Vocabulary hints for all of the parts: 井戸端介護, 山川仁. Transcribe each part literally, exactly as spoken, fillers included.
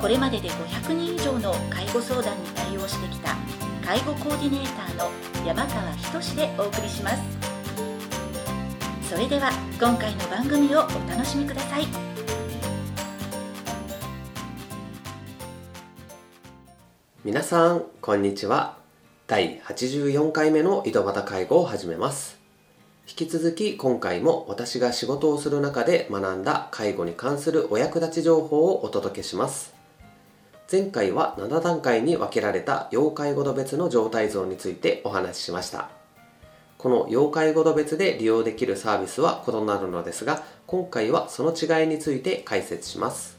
これまででごひゃくにん以上の介護相談に対応してきた介護コーディネーターの山川仁でお送りします。それでは今回の番組をお楽しみください。皆さんこんにちは。だいはちじゅうよんかいめの井戸端介護を始めます。引き続き今回も私が仕事をする中で学んだ介護に関するお役立ち情報をお届けします。前回はななだんかいに分けられた要介護度別の状態像についてお話ししました。この要介護度別で利用できるサービスは異なるのですが、今回はその違いについて解説します。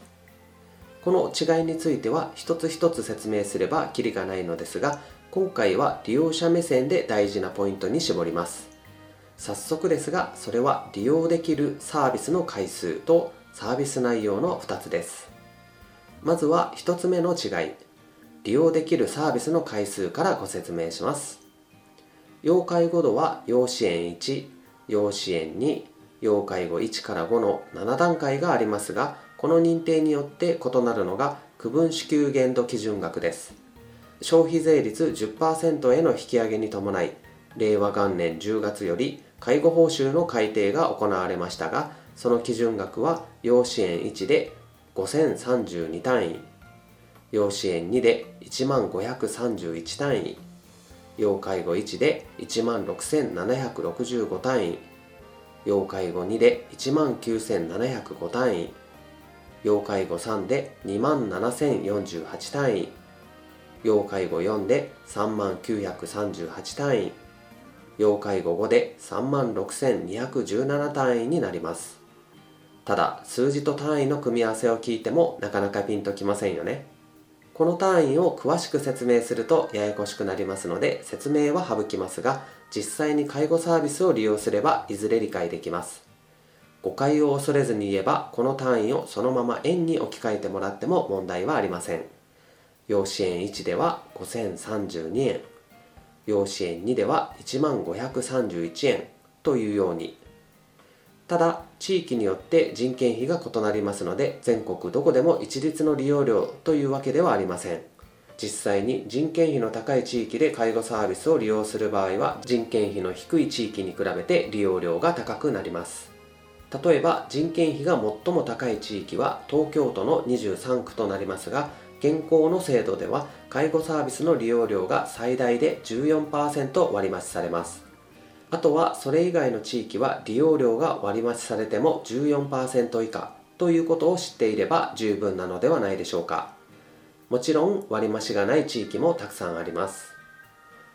この違いについては一つ一つ説明すればキリがないのですが、今回は利用者目線で大事なポイントに絞ります。早速ですが、それは利用できるサービスの回数とサービス内容のふたつです。まずはひとつめの違い、利用できるサービスの回数からご説明します。要介護度は要支援いち、要支援に、要介護いちからごのななだんかいがありますが、この認定によって異なるのが区分支給限度基準額です。消費税率 じゅっパーセント への引き上げに伴い、令和元年じゅうがつより介護報酬の改定が行われましたが、その基準額は要支援いちでごせんさんじゅうにたんい、要支援にでいちまんごひゃくさんじゅういちたんい、要介護いちでいちまんろくせんななひゃくろくじゅうごたんい、要介護にでいちまんきゅうせんななひゃくごたんい、要介護さんでにまんななせんよんじゅうはちたんい、要介護よんでさんまんきゅうひゃくさんじゅうはちたんい、要介護ごで さんまんろくせんにひゃくじゅうなな 単位になります。ただ、数字と単位の組み合わせを聞いてもなかなかピンときませんよね。この単位を詳しく説明するとややこしくなりますので、説明は省きますが、実際に介護サービスを利用すればいずれ理解できます。誤解を恐れずに言えば、この単位をそのまま円に置き換えてもらっても問題はありません。要支援いちではごせんさんじゅうにえん、要支援にではいちまんごひゃくさんじゅういちえんというように。ただ、地域によって人件費が異なりますので、全国どこでも一律の利用料というわけではありません。実際に人件費の高い地域で介護サービスを利用する場合は、人件費の低い地域に比べて利用料が高くなります。例えば、人件費が最も高い地域は東京都のにじゅうさんくとなりますが、現行の制度では介護サービスの利用料が最大で じゅうよんパーセント 割増されます。あとはそれ以外の地域は利用料が割増されても じゅうよんパーセント 以下ということを知っていれば十分なのではないでしょうか。もちろん割増がない地域もたくさんあります。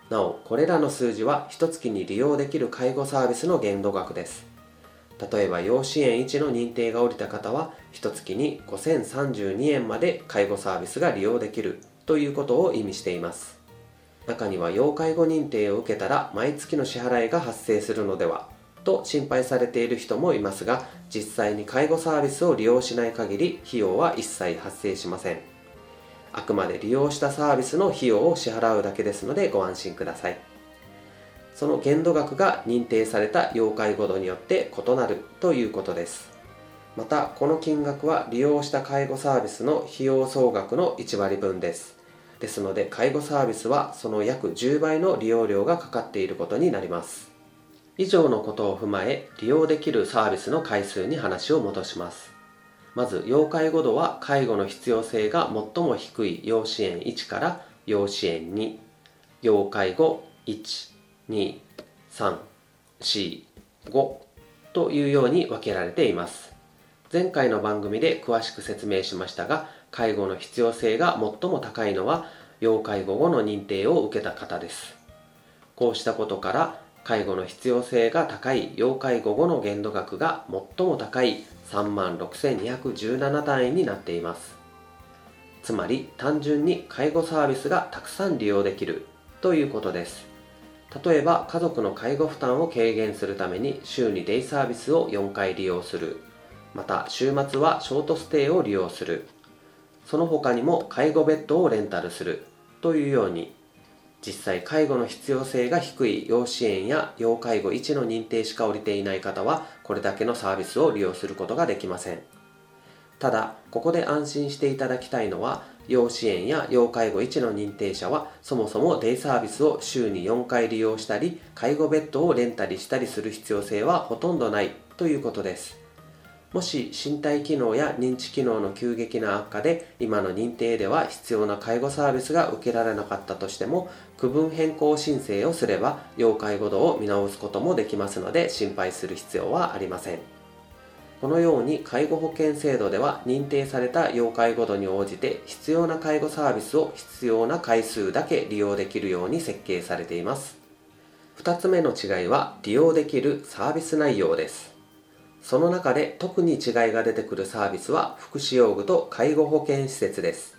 なお、これらの数字はいちがつに利用できる介護サービスの限度額です。例えば、要支援いちの認定が下りた方はいちがつにごせんさんじゅうにえんまで介護サービスが利用できるということを意味しています。中には要介護認定を受けたら毎月の支払いが発生するのではと心配されている人もいますが、実際に介護サービスを利用しない限り費用は一切発生しません。あくまで利用したサービスの費用を支払うだけですのでご安心ください。その限度額が認定された要介護度によって異なるということです。また、この金額は利用した介護サービスの費用総額のいちわりぶんです。ですので、介護サービスはその約じゅうばいの利用料がかかっていることになります。以上のことを踏まえ、利用できるサービスの回数に話を戻します。まず、要介護度は介護の必要性が最も低い要支援いちから要支援に、要介護いち、に、さん、し、ご というように分けられています。前回の番組で詳しく説明しましたが、介護の必要性が最も高いのは要介護ごの認定を受けた方です。こうしたことから、介護の必要性が高い要介護ごの限度額が最も高い さんまんろくせんにひゃくじゅうなな 単位になっています。つまり単純に介護サービスがたくさん利用できるということです。例えば家族の介護負担を軽減するために週にデイサービスをよんかい利用する、また週末はショートステイを利用する、その他にも介護ベッドをレンタルするというように、実際介護の必要性が低い要支援や要介護いちの認定しか下りていない方はこれだけのサービスを利用することができません。ただここで安心していただきたいのは、要支援や要介護いちの認定者はそもそもデイサービスを週によんかい利用したり介護ベッドをレンタルしたりする必要性はほとんどないということです。もし身体機能や認知機能の急激な悪化で今の認定では必要な介護サービスが受けられなかったとしても、区分変更申請をすれば要介護度を見直すこともできますので心配する必要はありません。このように介護保険制度では認定された要介護度に応じて必要な介護サービスを必要な回数だけ利用できるように設計されています。ふたつめの違いは利用できるサービス内容です。その中で特に違いが出てくるサービスは福祉用具と介護保健施設です。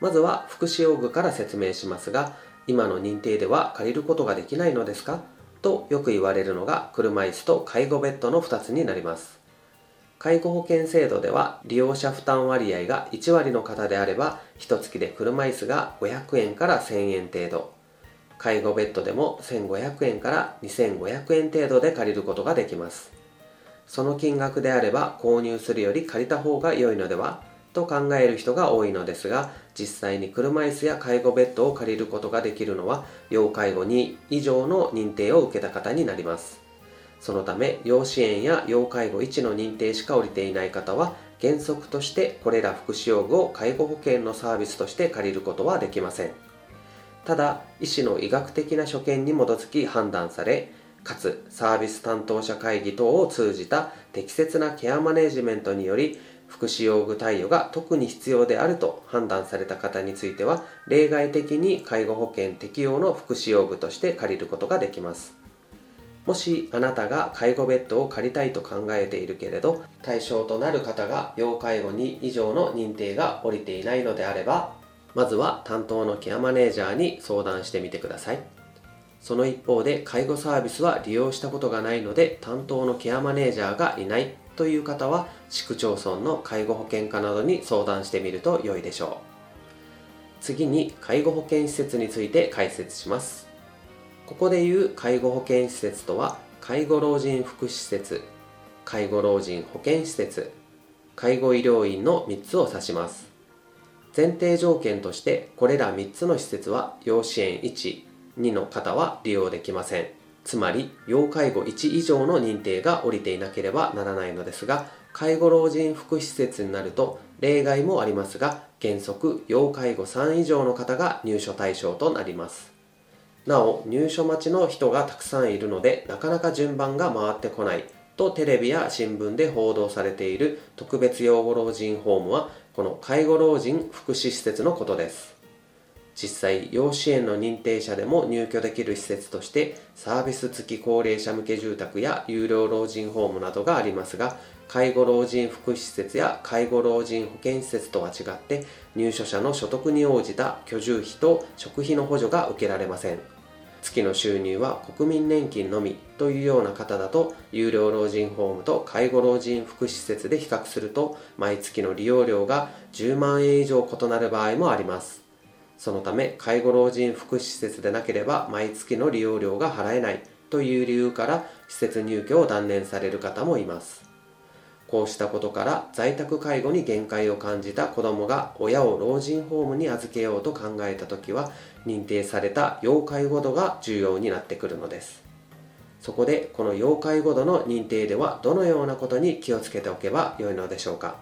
まずは福祉用具から説明しますが、今の認定では借りることができないのですかとよく言われるのが車椅子と介護ベッドのふたつになります。介護保険制度では利用者負担割合がいちわりの方であればいちがつで車椅子がごひゃくえんからせんえん程度、介護ベッドでもせんごひゃくえんからにせんごひゃくえん程度で借りることができます。その金額であれば購入するより借りた方が良いのではと考える人が多いのですが、実際に車椅子や介護ベッドを借りることができるのは要介護に以上の認定を受けた方になります。そのため要支援や要介護いちの認定しか下りていない方は原則としてこれら福祉用具を介護保険のサービスとして借りることはできません。ただ医師の医学的な所見に基づき判断され、かつサービス担当者会議等を通じた適切なケアマネジメントにより福祉用具貸与が特に必要であると判断された方については例外的に介護保険適用の福祉用具として借りることができます。もしあなたが介護ベッドを借りたいと考えているけれど対象となる方が要介護に以上の認定が下りていないのであれば、まずは担当のケアマネージャーに相談してみてください。その一方で介護サービスは利用したことがないので担当のケアマネージャーがいないという方は市区町村の介護保険課などに相談してみると良いでしょう。次に介護保険施設について解説します。ここでいう介護保険施設とは介護老人福祉施設、介護老人保健施設、介護医療院のみっつを指します。前提条件としてこれらみっつの施設は要支援いち、にの方は利用できません。つまり要介護いち以上の認定が下りていなければならないのですが、介護老人福祉施設になると例外もありますが原則要介護さん以上の方が入所対象となります。なお入所待ちの人がたくさんいるのでなかなか順番が回ってこないとテレビや新聞で報道されている特別養護老人ホームはこの介護老人福祉施設のことです。実際、要支援の認定者でも入居できる施設としてサービス付き高齢者向け住宅や有料老人ホームなどがありますが、介護老人福祉施設や介護老人保健施設とは違って入所者の所得に応じた居住費と食費の補助が受けられません。月の収入は国民年金のみというような方だと有料老人ホームと介護老人福祉施設で比較すると毎月の利用料がじゅうまんえん以上異なる場合もあります。そのため介護老人福祉施設でなければ毎月の利用料が払えないという理由から施設入居を断念される方もいます。こうしたことから在宅介護に限界を感じた子どもが親を老人ホームに預けようと考えた時は認定された要介護度が重要になってくるのです。そこでこの要介護度の認定ではどのようなことに気をつけておけばよいのでしょうか。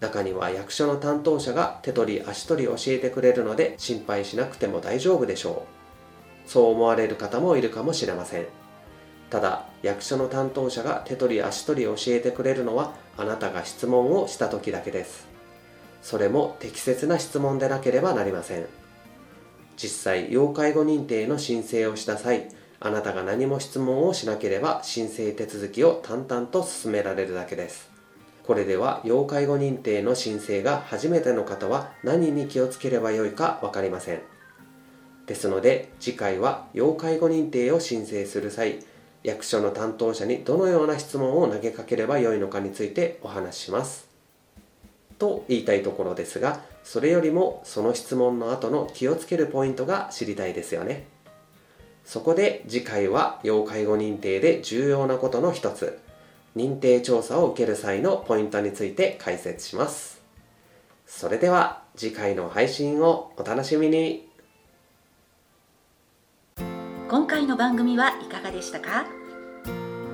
中には役所の担当者が手取り足取り教えてくれるので心配しなくても大丈夫でしょう。そう思われる方もいるかもしれません。ただ役所の担当者が手取り足取り教えてくれるのはあなたが質問をした時だけです。それも適切な質問でなければなりません。実際要介護認定の申請をした際、あなたが何も質問をしなければ申請手続きを淡々と進められるだけです。これでは要介護認定の申請が初めての方は何に気をつければよいか分かりません。ですので次回は要介護認定を申請する際、役所の担当者にどのような質問を投げかければよいのかについてお話しします。と言いたいところですが、それよりもその質問の後の気をつけるポイントが知りたいですよね。そこで次回は要介護認定で重要なことの一つ、認定調査を受ける際のポイントについて解説します。それでは次回の配信をお楽しみに。今回の番組はいかがでしたか？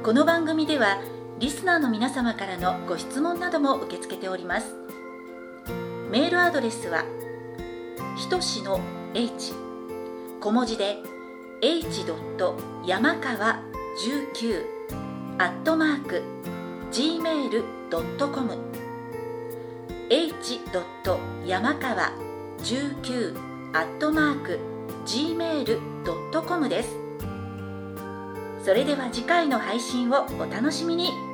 この番組ではリスナーの皆様からのご質問なども受け付けております。メールアドレスはひとしの h 小文字で エイチ やまかわ じゅうきゅう アットマーク ジーメール ドット コム エイチ やまかわ じゅうきゅう アットマーク ジーメール ドット コム です。それでは次回の配信をお楽しみに。